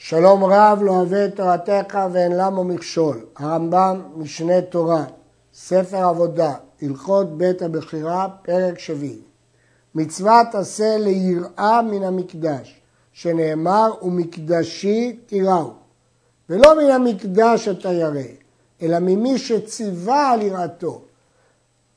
שלום רב לא אוהב את תורתך ואין למו מכשול. הרמב"ם, משנה תורה, ספר עבודה, הלכות בית הבכירה, פרק 7. מצוות עשה ליראה מן המקדש, שנאמר ומקדשי תיראו. ולא מן המקדש אתה ירא, אלא ממי שציווה על יראתו.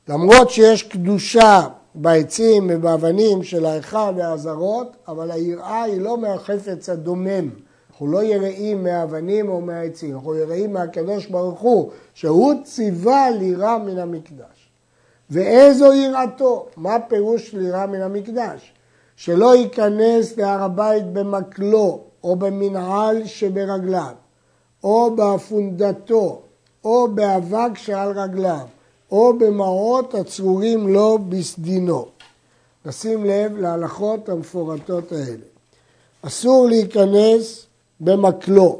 למרות שיש קדושה בעצים ובאבנים של ההיכל והעזרות, אבל היראה היא לא מהחפץ הדומם. אנחנו לא יראים מהאבנים או מהעצים, אנחנו יראים מהקדוש ברוך הוא, שהוא ציווה ליראה מן המקדש. ואיזו יראתו? מה פירוש ליראה מן המקדש? שלא ייכנס להר הבית במקלו, או במנעל שברגליו, או באפונדתו, או באבק שעל רגליו, או במעות הצרורים לו בסדינו. נשים לב להלכות המפורטות האלה. אסור להיכנס במקלו.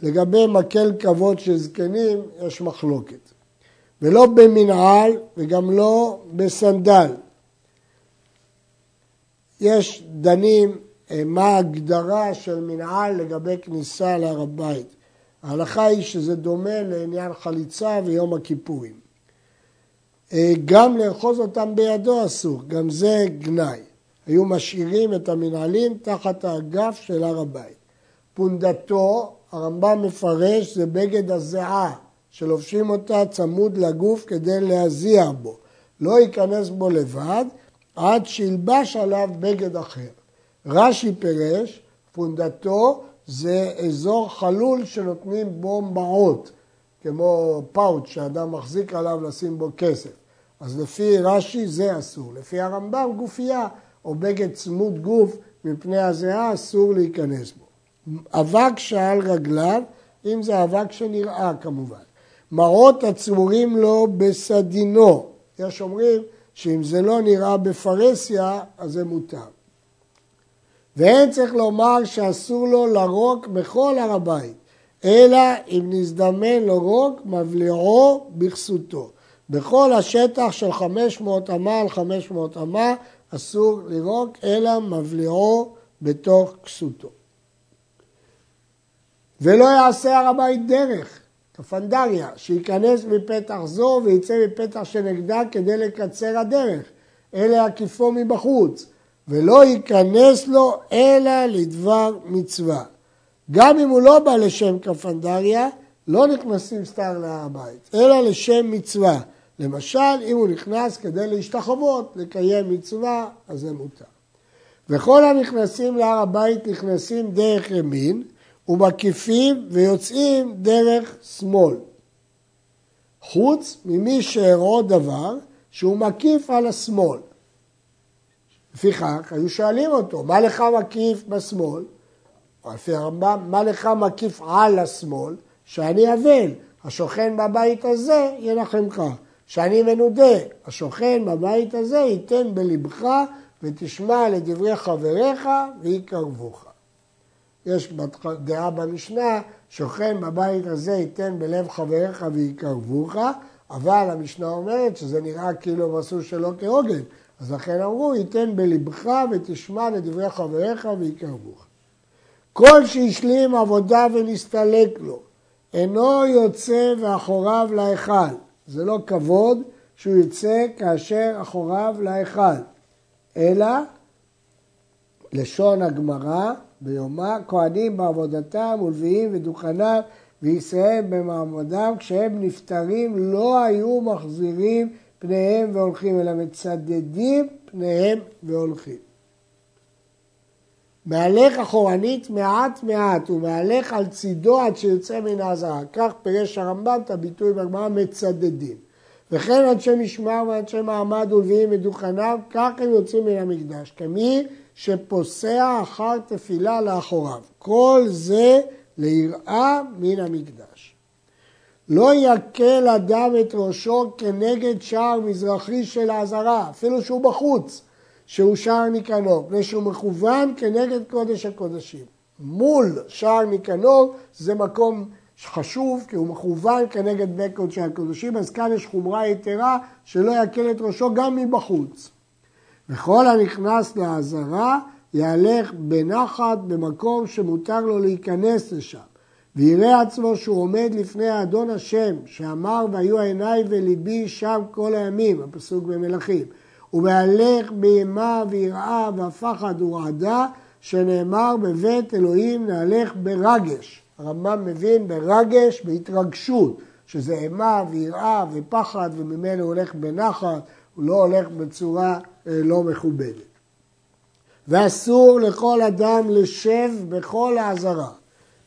לגבי מקל כבוד של זקנים יש מחלוקת. ולא במנעל וגם לא בסנדל. יש דנים מה ההגדרה של מנעל לגבי כניסה להר הבית. ההלכה היא שזה דומה לעניין חליצה ויום הכיפורים. גם לאחוז אותם בידו אסור, גם זה גנאי. היו משאירים את המנהלים תחת האגף של הר הבית. פונדתו, הרמב"ם מפרש, זה בגד הזיעה, שלובשים אותה צמוד לגוף כדי להזיע בו. לא ייכנס בו לבד, עד שילבש עליו בגד אחר. רש"י פירש, פונדתו, זה אזור חלול שנותנים בו מעות, כמו פאוט שאדם מחזיק עליו לשים בו כסף. אז לפי רש"י זה אסור, לפי הרמב"ם גופייה או בגד צמוד גוף מפני הזיעה אסור להיכנס בו. אבק שעל רגליו, אם זה אבק שנראה כמובן. מעות הצרורים לו בסדינו, יש אומרים שאם זה לא נראה בפרסיה אז זה מותר. ואין צריך לומר שאסור לו לרוק בכל הר הבית, אלא אם נזדמן לרוק מבליעו בכסותו. בכל השטח של 500 אמה על 500 אמה אסור לרוק, אלא מבליעו בתוך כסותו. ולא יעשה הר הבית דרך, קפנדריה, שייכנס מפתח זו וייצא מפתח שנגדה כדי לקצר הדרך, אלא יקיפו מבחוץ. ולא ייכנס לו אלא לדבר מצווה. גם אם הוא לא בא לשם קפנדריה, לא נכנסים סתם להר הבית, אלא לשם מצווה. למשל, אם הוא נכנס כדי להשתחוות, לקיים מצווה, אז זה מותר. וכל הנכנסים להר הבית נכנסים דרך ימין, ומקיפים ויוצאים דרך שמאל. חוץ ממי שהראו דבר שהוא מקיף על השמאל. לפיכך, היו שואלים אותו, מה לך מקיף בשמאל? או לפי הרמב"ם, מה לך מקיף על השמאל? שאני אבל, השוכן בבית הזה ינחמך. שאני מנודה, השוכן בבית הזה ייתן בלבך ותשמע לדברי חבריך ויקרבוך. יש דעה במשנה, שוכן בבית הזה ייתן בלב חבריך ויקרבוך, אבל המשנה אומרת שזה נראה כאילו מסור שלא כהוגן. אז לכן אמרו, ייתן בלבך ותשמע לדברי חבריך ויקרבוך. כל שהשלים עבודה ונסתלק לו, אינו יוצא ואחוריו להיכל. זה לא כבוד שהוא יוצא כאשר אחוריו להיכל, אלא לשון הגמרא ביומה, כהנים בעבודתם ולוויים ודוכנם וישראל במעמדם, כשהם נפטרים לא היו מחזירים פניהם והולכים, אלא מצדדים פניהם והולכים. מהלך אחורנית מעט מעט, ומהלך על צידו עד שיוצא מן העזרה. כך פרש הרמב"ם את הביטוי בגמרא מצדדים. וכן אנשי משמר ואנשי מעמד ולוויים ודוכניו, כך הם יוצאים מן המקדש, כמי שפוסע אחר תפילה לאחוריו. כל זה ליראה מן המקדש. לא יקל אדם את ראשו כנגד שער מזרחי של העזרה, אפילו שהוא בחוץ, שהוא שער נקנור, פני שהוא מכוון כנגד קודש הקודשים. מול שער נקנור זה מקום חשוב, כי הוא מכוון כנגד בית קודש הקודשים, אז כאן יש חומרה יתרה שלא יקל את ראשו גם מבחוץ. וכל הנכנס לעזרה יהלך בנחת במקום שמותר לו להיכנס לשם, ויראה עצמו שהוא עומד לפני האדון השם, שאמר והיו עיניי וליבי שם כל הימים, הפסוק במלכים, ובהלך באימה ויראה והפחד ורעדה, שנאמר בבית אלוהים נהלך ברגש. הרמב"ם מבין ברגש, בהתרגשות, שזה אימה ויראה ופחד, וממנו הולך בנחת, הוא לא הולך בצורה לא מכובדת. ואסור לכל אדם לשב בכל העזרה,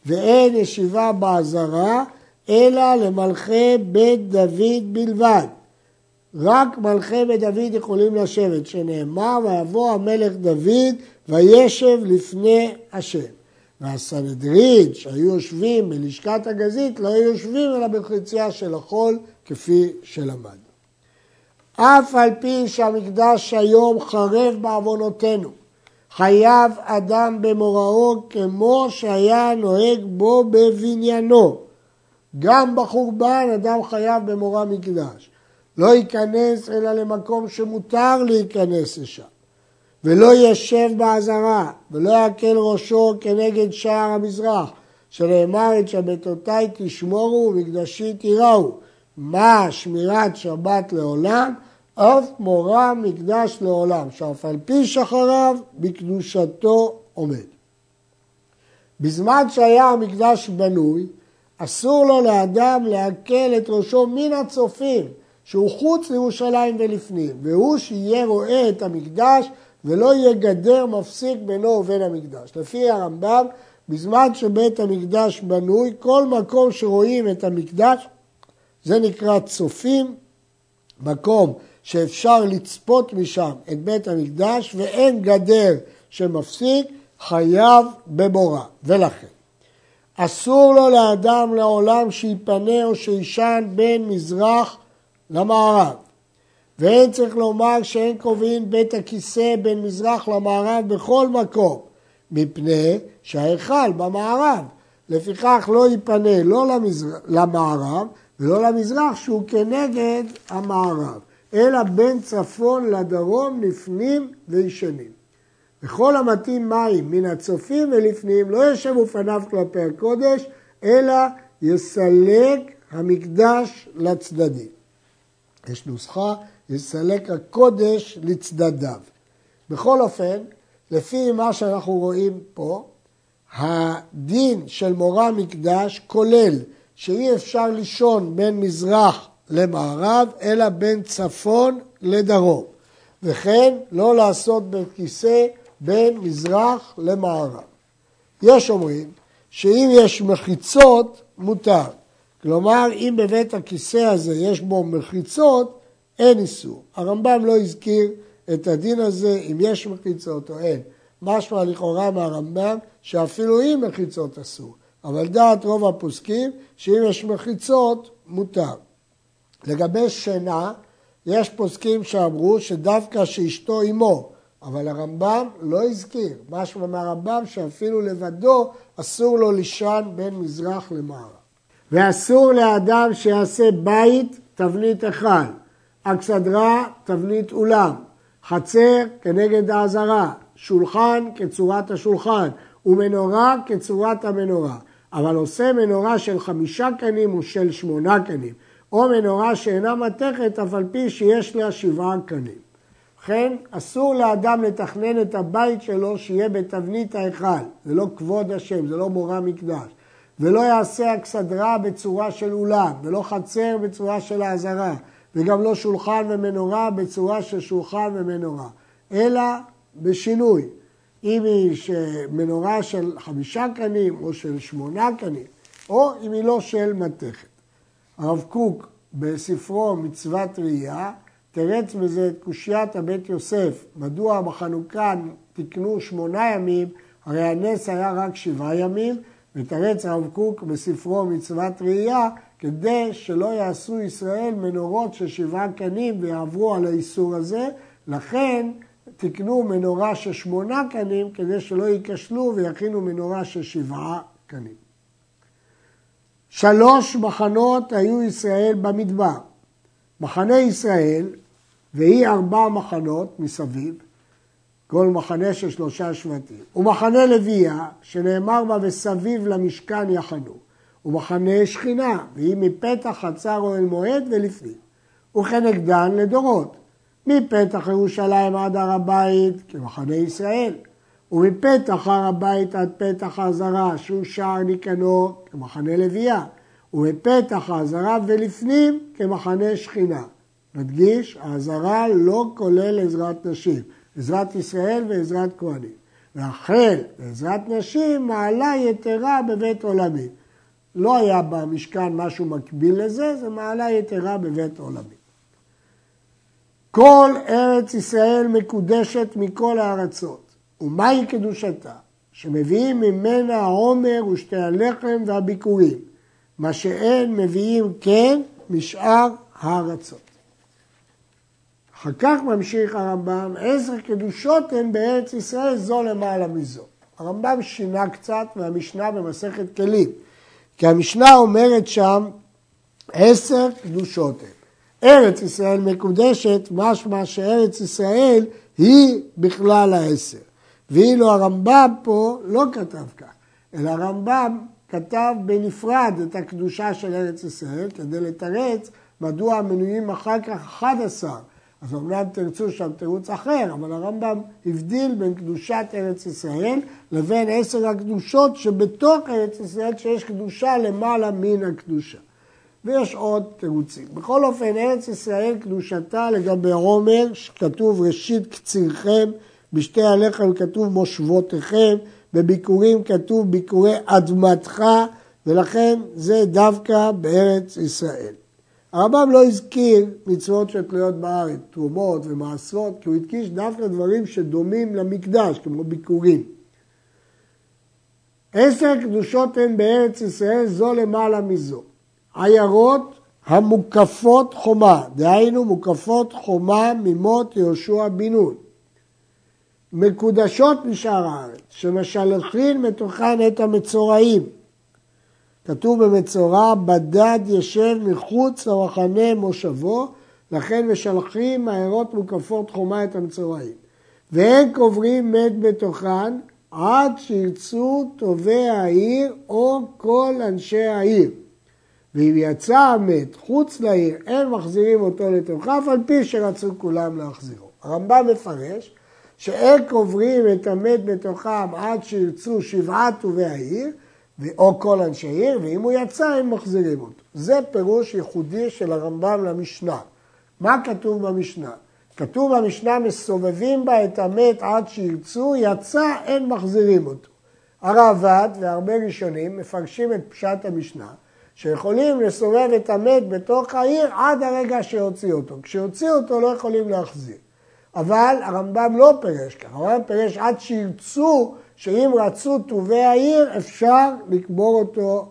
ואין ישיבה בעזרה, אלא למלכי בית דוד בלבד. רק מלכי בית דוד יכולים לשבת, שנאמר, ויבוא המלך דוד וישב לפני השם. והסנהדרין שהיו יושבים בלשכת הגזית, לא היו יושבים אלא בחצייה של החול, כפי שלמדנו. אף על פי שהמקדש היום חרב בעוונותינו, חייב אדם במוראו כמו שהיה נוהג בו בבניינו. גם בחורבן אדם חייב במורא מקדש. לא ייכנס אלא למקום שמותר להיכנס לשם. ולא ישב בעזרה, ולא יקל ראשו כנגד שער המזרח, שנאמר את שבתותיי תשמורו ומקדשי תיראו. מה שמירת שבת לעולם? אף מורה מקדש לעולם, שאף על פי שחרב, בקדושתו עומד. בזמן שהיה המקדש בנוי, אסור לו לאדם להקל את ראשו מן הצופים, שהוא חוץ לירושלים ולפנים, והוא שיהיה רואה את המקדש, ולא יהיה גדר מפסיק בינו ובין המקדש. לפי הרמב"ם, בזמן שבית המקדש בנוי, כל מקום שרואים את המקדש, זה נקרא צופים, מקום שאפשר לצפות משם את בית המקדש, ואין גדר שמפסיק, חייב במורה. ולכן, אסור לו לאדם לעולם שיפנה או שישן בין מזרח למערב. ואין צריך לומר שאין קובעים בית הכיסא בין מזרח למערב בכל מקום, מפני שההיכל במערב. לפיכך לא ייפנה לא למערב ולא למזרח שהוא כנגד המערב, אלא בין צפון לדרום לפנים וישנים. וכל המתאים מים מן הצופים ולפנים לא ישבו פניו כלפי הקודש, אלא יסלק המקדש לצדדים. יש נוסחה, יסלק הקודש לצדדיו. בכל אופן, לפי מה שאנחנו רואים פה, הדין של מורה מקדש כולל שאי אפשר לישון בין מזרח למערב, אלא בין צפון לדרום. וכן לא לעשות בית כיסא בין מזרח למערב. יש אומרים שאם יש מחיצות מותר. כלומר, אם בבית הכיסא הזה יש בו מחיצות, אין איסור. הרמב"ם לא הזכיר את הדין הזה אם יש מחיצות או אין. משמע לכאורה מהרמב"ם שאפילו אם מחיצות אסור. אבל דעת רוב הפוסקים שאם יש מחיצות מותר. לגבי שינה, יש פוסקים שאמרו שדווקא שאשתו אימו, אבל הרמב"ם לא הזכיר. משהו מהרמב"ם שאפילו לבדו אסור לו לישן בין מזרח למערב. ואסור לאדם שיעשה בית תבנית היכל, אכסדרה תבנית אולם, חצר כנגד העזרה, שולחן כצורת השולחן, ומנורה כצורת המנורה. אבל עושה מנורה של 5 קנים ושל 8 קנים. או מנורה שאינה מתכת, אף על פי שיש לה 7 קנים. לכן, אסור לאדם לתכנן את הבית שלו שיהיה בתבנית ההיכל. זה לא כבוד השם, זה לא מורה מקדש. ולא יעשה אכסדרה בצורה של אולם, ולא חצר בצורה של העזרה, וגם לא שולחן ומנורה בצורה של שולחן ומנורה. אלא בשינוי. אם היא מנורה של 5 קנים או של 8 קנים, או אם היא לא של מתכת. הרב קוק בספרו מצוות ראייה תרץ בזה את קושיית הבית יוסף. מדוע בחנוכה תקנו 8 ימים, הרי הנס היה רק 7 ימים, ותרץ הרב קוק בספרו מצוות ראייה כדי שלא יעשו ישראל מנורות של 7 קנים ויעברו על האיסור הזה, לכן תקנו מנורה של 8 קנים כדי שלא ייכשלו ויכינו מנורה של 7 קנים. 3 מחנות היו ישראל במדבר. מחנה ישראל, והיא 4 מחנות מסביב, כל מחנה של 3 שבטים. ומחנה לוייה, שנאמר בה וסביב למשכן יחנו. ומחנה שכינה, והיא מפתח חצר אוהל מועד ולפנים. וכנגדן לדורות, מפתח ירושלים עד הר הבית, כמחנה ישראל. ומפתח הר הבית עד פתח העזרה, שהוא שער נקנור, כמחנה לוייה. ומפתח העזרה ולפנים, כמחנה שכינה. מדגיש, העזרה לא כולל עזרת נשים. עזרת ישראל ועזרת כהנים. והחל ועזרת נשים מעלה יתרה בבית עולמי. לא היה במשכן משהו מקביל לזה, זה מעלה יתרה בבית עולמי. כל ארץ ישראל מקודשת מכל הארצות. ומהי קדושתה? שמביאים ממנה העומר ושתי הלחם והביכורים. מה שאין מביאים כן משאר הארצות. אחר כך ממשיך הרמב"ם, 10 קדושות הן בארץ ישראל, זו למעלה מזו. הרמב"ם שינה קצת והמשנה במסכת כלים. כי המשנה אומרת שם, 10 קדושות הן. ארץ ישראל מקודשת, משמע שארץ ישראל היא בכלל 10. ואילו הרמב"ם פה לא כתב כך, אלא הרמב"ם כתב בנפרד את הקדושה של ארץ ישראל, כדי לתרץ מדוע מנויים אחר כך 11. אז אומנם תרצו שם תירוץ אחר, אבל הרמב"ם הבדיל בין קדושת ארץ ישראל לבין 10 הקדושות שבתוך ארץ ישראל שיש קדושה למעלה מן הקדושה. ויש עוד תירוצים. בכל אופן, ארץ ישראל קדושתה לגבי עומר, שכתוב ראשית קצירכם, בשתי הלחם כתוב מושבותיכם, בביקורים כתוב ביקורי אדמתך, ולכן זה דווקא בארץ ישראל. הרמב"ם לא הזכיר מצוות שתלויות בארץ, תרומות ומעשרות, כי הוא הדגיש דווקא דברים שדומים למקדש, כמו ביקורים. 10 קדושות הן בארץ ישראל, זו למעלה מזו. עיירות המוקפות חומה, דהיינו מוקפות חומה ממות יהושע בן נון. מקודשות משאר הארץ, שמשלחין מתוכן את המצורעים. כתוב במצורע, בדד ישב מחוץ למחנה מושבו, לכן משלחים עיירות מוקפות חומה את המצורעים. והם קוברים מת בתוכן עד שירצו טובי העיר או כל אנשי העיר. ואם יצא המת חוץ לעיר, הם מחזירים אותו לתוכה, אף על פי שרצו כולם להחזירו. הרמב"ם מפרש שהם קוברים את המת בתוכם עד שירצו 7 טובי העיר, או כל אנשי עיר, ואם הוא יצא הם מחזירים אותו. זה פירוש ייחודי של הרמב"ם למשנה. מה כתוב במשנה? כתוב במשנה מסובבים בה את המת עד שירצו, יצא אין מחזירים אותו. הרעב"ד והרבה ראשונים מפרשים את פשט המשנה, שיכולים לסובב את המת בתוך העיר עד הרגע שהוציא אותו. כשהוציא אותו לא יכולים להחזיר. אבל הרמב"ם לא פירש כך, הרמב"ם פירש עד שירצו, שאם רצו טובי העיר, אפשר לקבור אותו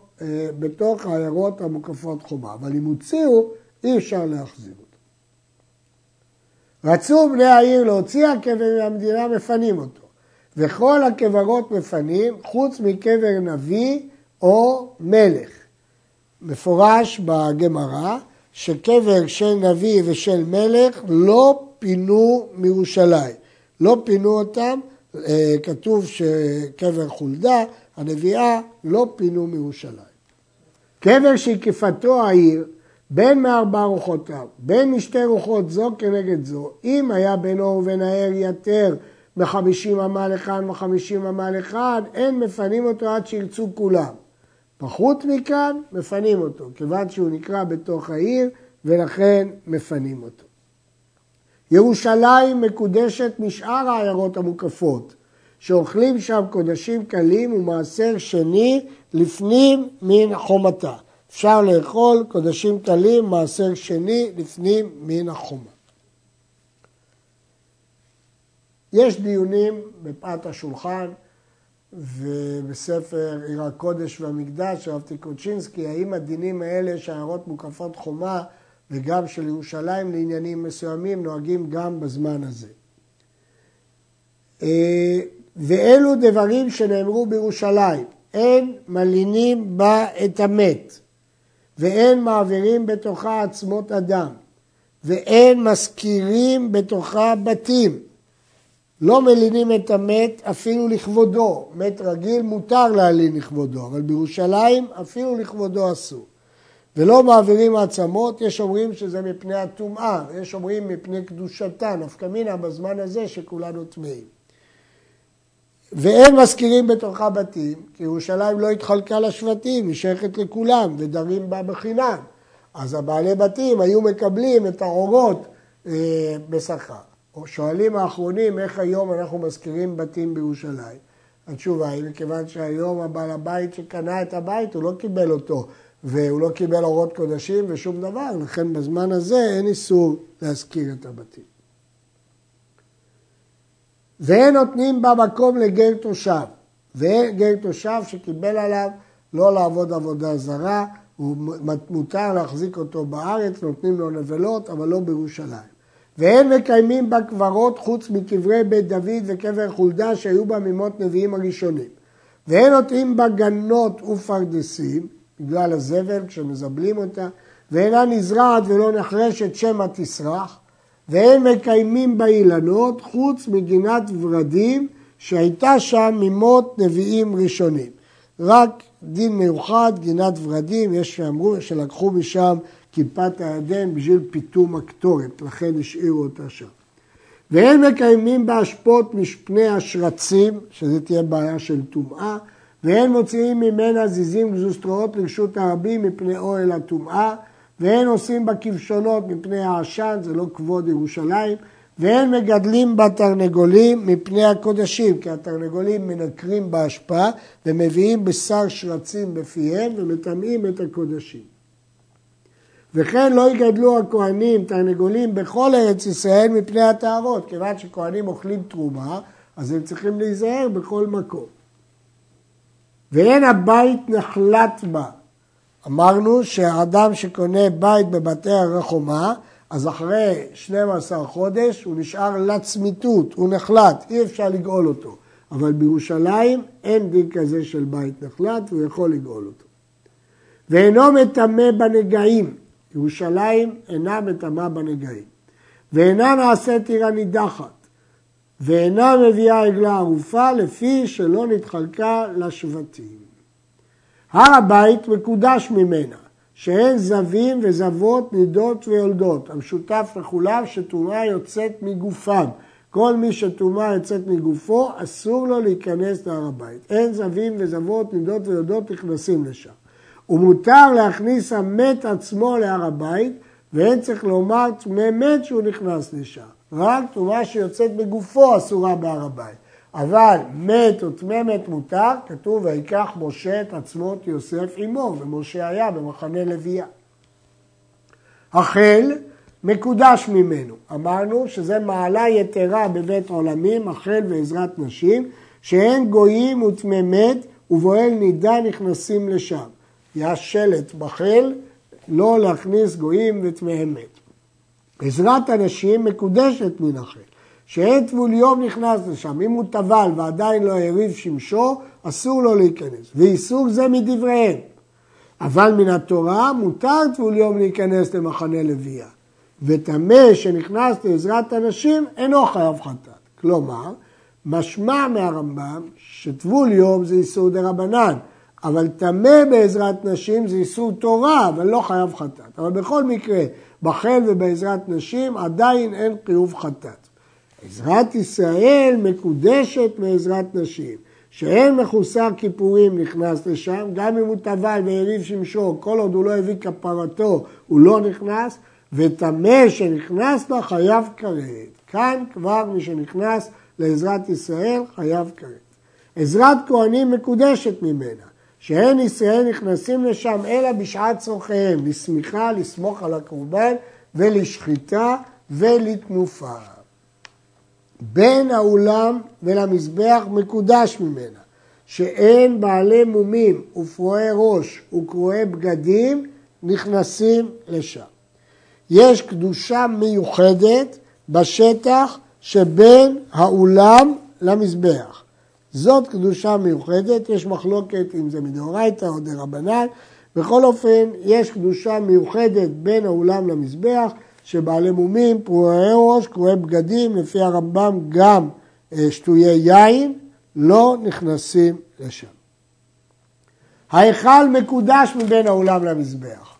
בתוך העיירות המוקפות חומה. אבל אם הוציאו, אי אפשר להחזיר אותו. רצו בני העיר להוציא הקבר מהמדינה, מפנים אותו. וכל הקברות מפנים, חוץ מקבר נביא או מלך. מפורש בגמרא, שקבר של נביא ושל מלך לא פינו מירושלים. לא פינו אותם, כתוב שקבר חולדה, הנביאה, לא פינו מירושלים. קבר שהקיפתו העיר, בין 4 רוחותיו, בין 2 רוחות זו כנגד זו, אם היה בין אור ונהר יתר, 50 אמה לכאן, 50 אמה לכאן, אין מפנים אותו עד שירצו כולם. פחות מכאן, מפנים אותו, כיוון שהוא נקרא בתוך העיר, ולכן מפנים אותו. ירושלים מקודשת משאר העיירות המוקפות, שאוכלים שם קודשים קלים ומעשר שני לפנים מן חומתה. אפשר לאכול קודשים קלים, מעשר שני לפנים מן החומה. יש דיונים בפאת השולחן ובספר עיר הקודש והמקדש של הרב קודשינסקי, האם הדינים האלה שהעיירות מוקפות חומה, וגם של ירושלים לעניינים מסוימים נוהגים גם בזמן הזה. ואלו דברים שנאמרו בירושלים, אין מלינים בה את המת, ואין מעבירים בתוכה עצמות אדם, ואין מזכירים בתוכה בתים, לא מלינים את המת אפילו לכבודו, מת רגיל מותר להלין לכבודו, אבל בירושלים אפילו לכבודו אסור. ולא מעבירים עצמות, יש אומרים שזה מפני הטומאה, יש אומרים מפני קדושתה, נפקא מינה בזמן הזה שכולנו טמאים. ואין מזכירים בתוכה בתים, כי ירושלים לא התחלקה לשבטים, היא שייכת לכולם ודרים בה בחינם. אז הבעלי בתים היו מקבלים את האורות בשכר. שואלים האחרונים איך היום אנחנו מזכירים בתים בירושלים. התשובה היא מכיוון שהיום הבעל הבית שקנה את הבית הוא לא קיבל אותו, והוא לא קיבל אורות קודשים ושום דבר, לכן בזמן הזה אין איסור להזכיר את הבתים. ואין נותנים במקום לגר תושב, וגר תושב שקיבל עליו לא לעבוד עבודה זרה, הוא מותר להחזיק אותו בארץ, נותנים לו נבלות, אבל לא בירושלים. ואין מקיימים בה קברות חוץ מקברי בית דוד וקבר חולדה שהיו בה מימות נביאים הראשונים. ואין נותנים בה גנות ופרדסים, בגלל הזבל כשמזבלים אותה, ואינה נזרעת ולא נחרשת שמא תסרח, ואין מקיימים בה אילנות חוץ מגינת ורדים שהייתה שם מימות נביאים ראשונים. רק דין מיוחד, גינת ורדים, יש שאמרו שלקחו משם כיפת הידן בשביל פיתום הקטורת, לכן השאירו אותה שם. ואין מקיימים בהשפות משפני השרצים, שזה תהיה בעיה של טומאה, ואין מוציאים ממנה זיזים גזוסטראות לרשות הרבים מפני אוהל הטומאה, ואין עושים בכבשונות מפני העשן, זה לא כבוד ירושלים, ואין מגדלים בתרנגולים מפני הקודשים, כי התרנגולים מנקרים בהשפעה ומביאים בשר שרצים בפיהם ומטמאים את הקודשים. וכן לא יגדלו הכהנים תרנגולים בכל ארץ ישראל מפני הטהרות, כיוון שכהנים אוכלים תרומה, אז הם צריכים להיזהר בכל מקום. ואין הבית נחלת בה. אמרנו שהאדם שקונה בית בבתי הרחומה, אז אחרי 12 חודש הוא נשאר לצמיתות, הוא נחלת, אי אפשר לגאול אותו. אבל בירושלים אין דין כזה של בית נחלת, הוא יכול לגאול אותו. ואינו מטמא בנגעים. ירושלים אינה מטמאה בנגעים, ואינה נעשית עירה נידחת, ואינה מביאה עגלה ערופה, לפי שלא נתחלקה לשבטים. הר הבית מקודש ממנה, שהן זבים וזבות, נידות ויולדות, המשותף לכולם שטומאה יוצאת מגופם. כל מי שטומאה יוצאת מגופו, אסור לו להיכנס להר הבית. אין זבים וזבות, נידות ויולדות נכנסים לשם. ומותר להכניס המת עצמו להר הבית, ואין צריך לומר טומא מת שהוא נכנס לשם. רק טומאה שיוצאת בגופו אסורה בהר הבית. אבל מת או טמא מת מותר, כתוב, ויקח משה את עצמות יוסף עמו, ומשה היה במחנה לוייה. החל מקודש ממנו. אמרנו שזה מעלה יתרה בבית עולמים, החל ועזרת נשים, שהן גויים וטמא מת, ובועל נידה נכנסים לשם. יש שלט בחל, לא להכניס גויים וטמאי מת. עזרת הנשים מקודשת מן החל, שאין טבול יום נכנס לשם. אם הוא טבל ועדיין לא העריב שמשו, אסור לו להיכנס. ואיסור זה מדבריהם. אבל מן התורה מותר טבול יום להיכנס למחנה לוייה. וטמא שנכנס לעזרת הנשים אינו חייב חטאת. כלומר, משמע מהרמב"ם שטבול יום זה איסור דרבנן, אבל טמא בעזרת נשים זה איסור תורה, אבל לא חייב חטאת. אבל בכל מקרה, בחל ובעזרת נשים עדיין אין חיוב חטאת. עזרת ישראל מקודשת מעזרת נשים, שאין מחוסר כיפורים נכנס לשם, גם אם הוא טבל והעריב שמשו, כל עוד הוא לא הביא כפרתו, הוא לא נכנס, וטמא שנכנס לה חייב כרת. כאן כבר מי שנכנס לעזרת ישראל חייב כרת. עזרת כהנים מקודשת ממנה. שהן ישראל נכנסים לשם אלא בשעת צורכיהם, לסמיכה, לסמוך על הקורבן ולשחיטה ולתנופה. בין האולם ולמזבח מקודש ממנה, שאין בעלי מומים ופרועי ראש וקרועי בגדים נכנסים לשם. יש קדושה מיוחדת בשטח שבין האולם למזבח. זאת קדושה מיוחדת, יש מחלוקת אם זה מדאורייתא או דרבנן, בכל אופן יש קדושה מיוחדת בין האולם למזבח, שבעלי מומים, פרועי ראש, קרועי בגדים, לפי הרמב"ם גם שטויי יין לא נכנסים לשם. ההיכל מקודש מבין העולם למזבח.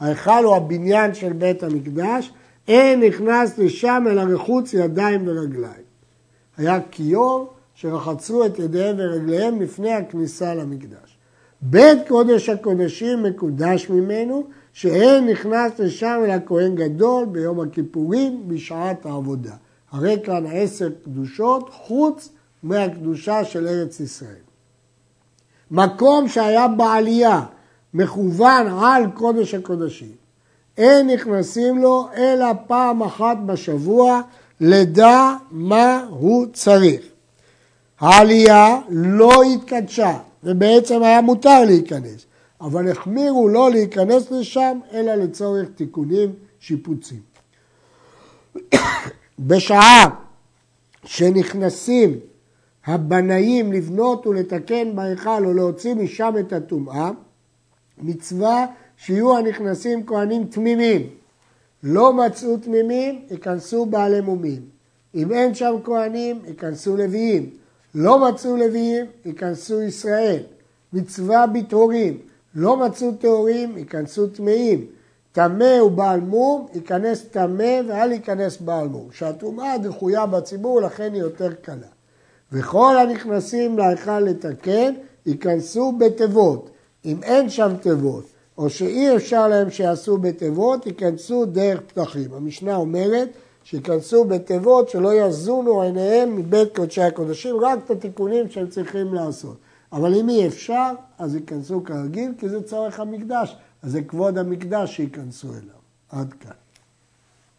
ההיכל הוא הבניין של בית המקדש, אין נכנס לשם אלא מחוץ ידיים ורגליים. היה כיור שרחצו את ידיהם ורגליהם לפני הכניסה למקדש. בית קודש הקודשים מקודש ממנו, שאין נכנס לשם אלא כהן גדול ביום הכיפורים בשעת העבודה. הרי כאן 10 קדושות חוץ מהקדושה של ארץ ישראל. מקום שהיה בעלייה מכוון על קודש הקודשים, אין נכנסים לו אלא פעם אחת בשבוע לדע מה הוא צריך. העלייה לא התקדשה ובעצם היה מותר להיכנס, אבל החמירו לא להיכנס לשם אלא לצורך תיקונים שיפוצים. בשעה שנכנסים הבנאים לבנות ולתקן בהיכל או להוציא משם את הטומאה, מצווה שיהיו הנכנסים כהנים תמימים. לא מצאו תמימים, יכנסו בעלי מומים. אם אין שם כהנים, יכנסו לוויים. לא מצאו לוויים, יכנסו ישראל. מצווה בטהורים. לא מצאו טהורים, יכנסו טמאים. טמא ובעל מום, יכנס טמא ואל יכנס בעל מום. שהטומאה דחויה בציבור, לכן היא יותר קלה. וכל הנכנסים להיכל לתקן, יכנסו בתיבות. אם אין שם תיבות, או שאי אפשר להם שיעשו בתיבות, יכנסו דרך פתחים. המשנה אומרת שיכנסו בתיבות, שלא יזונו עיניהם מבית קודשי הקודשים, רק את התיקונים שהם צריכים לעשות. אבל אם אי אפשר, אז יכנסו כרגיל, כי זה צורך המקדש. אז זה כבוד המקדש שיכנסו אליו. עד כאן.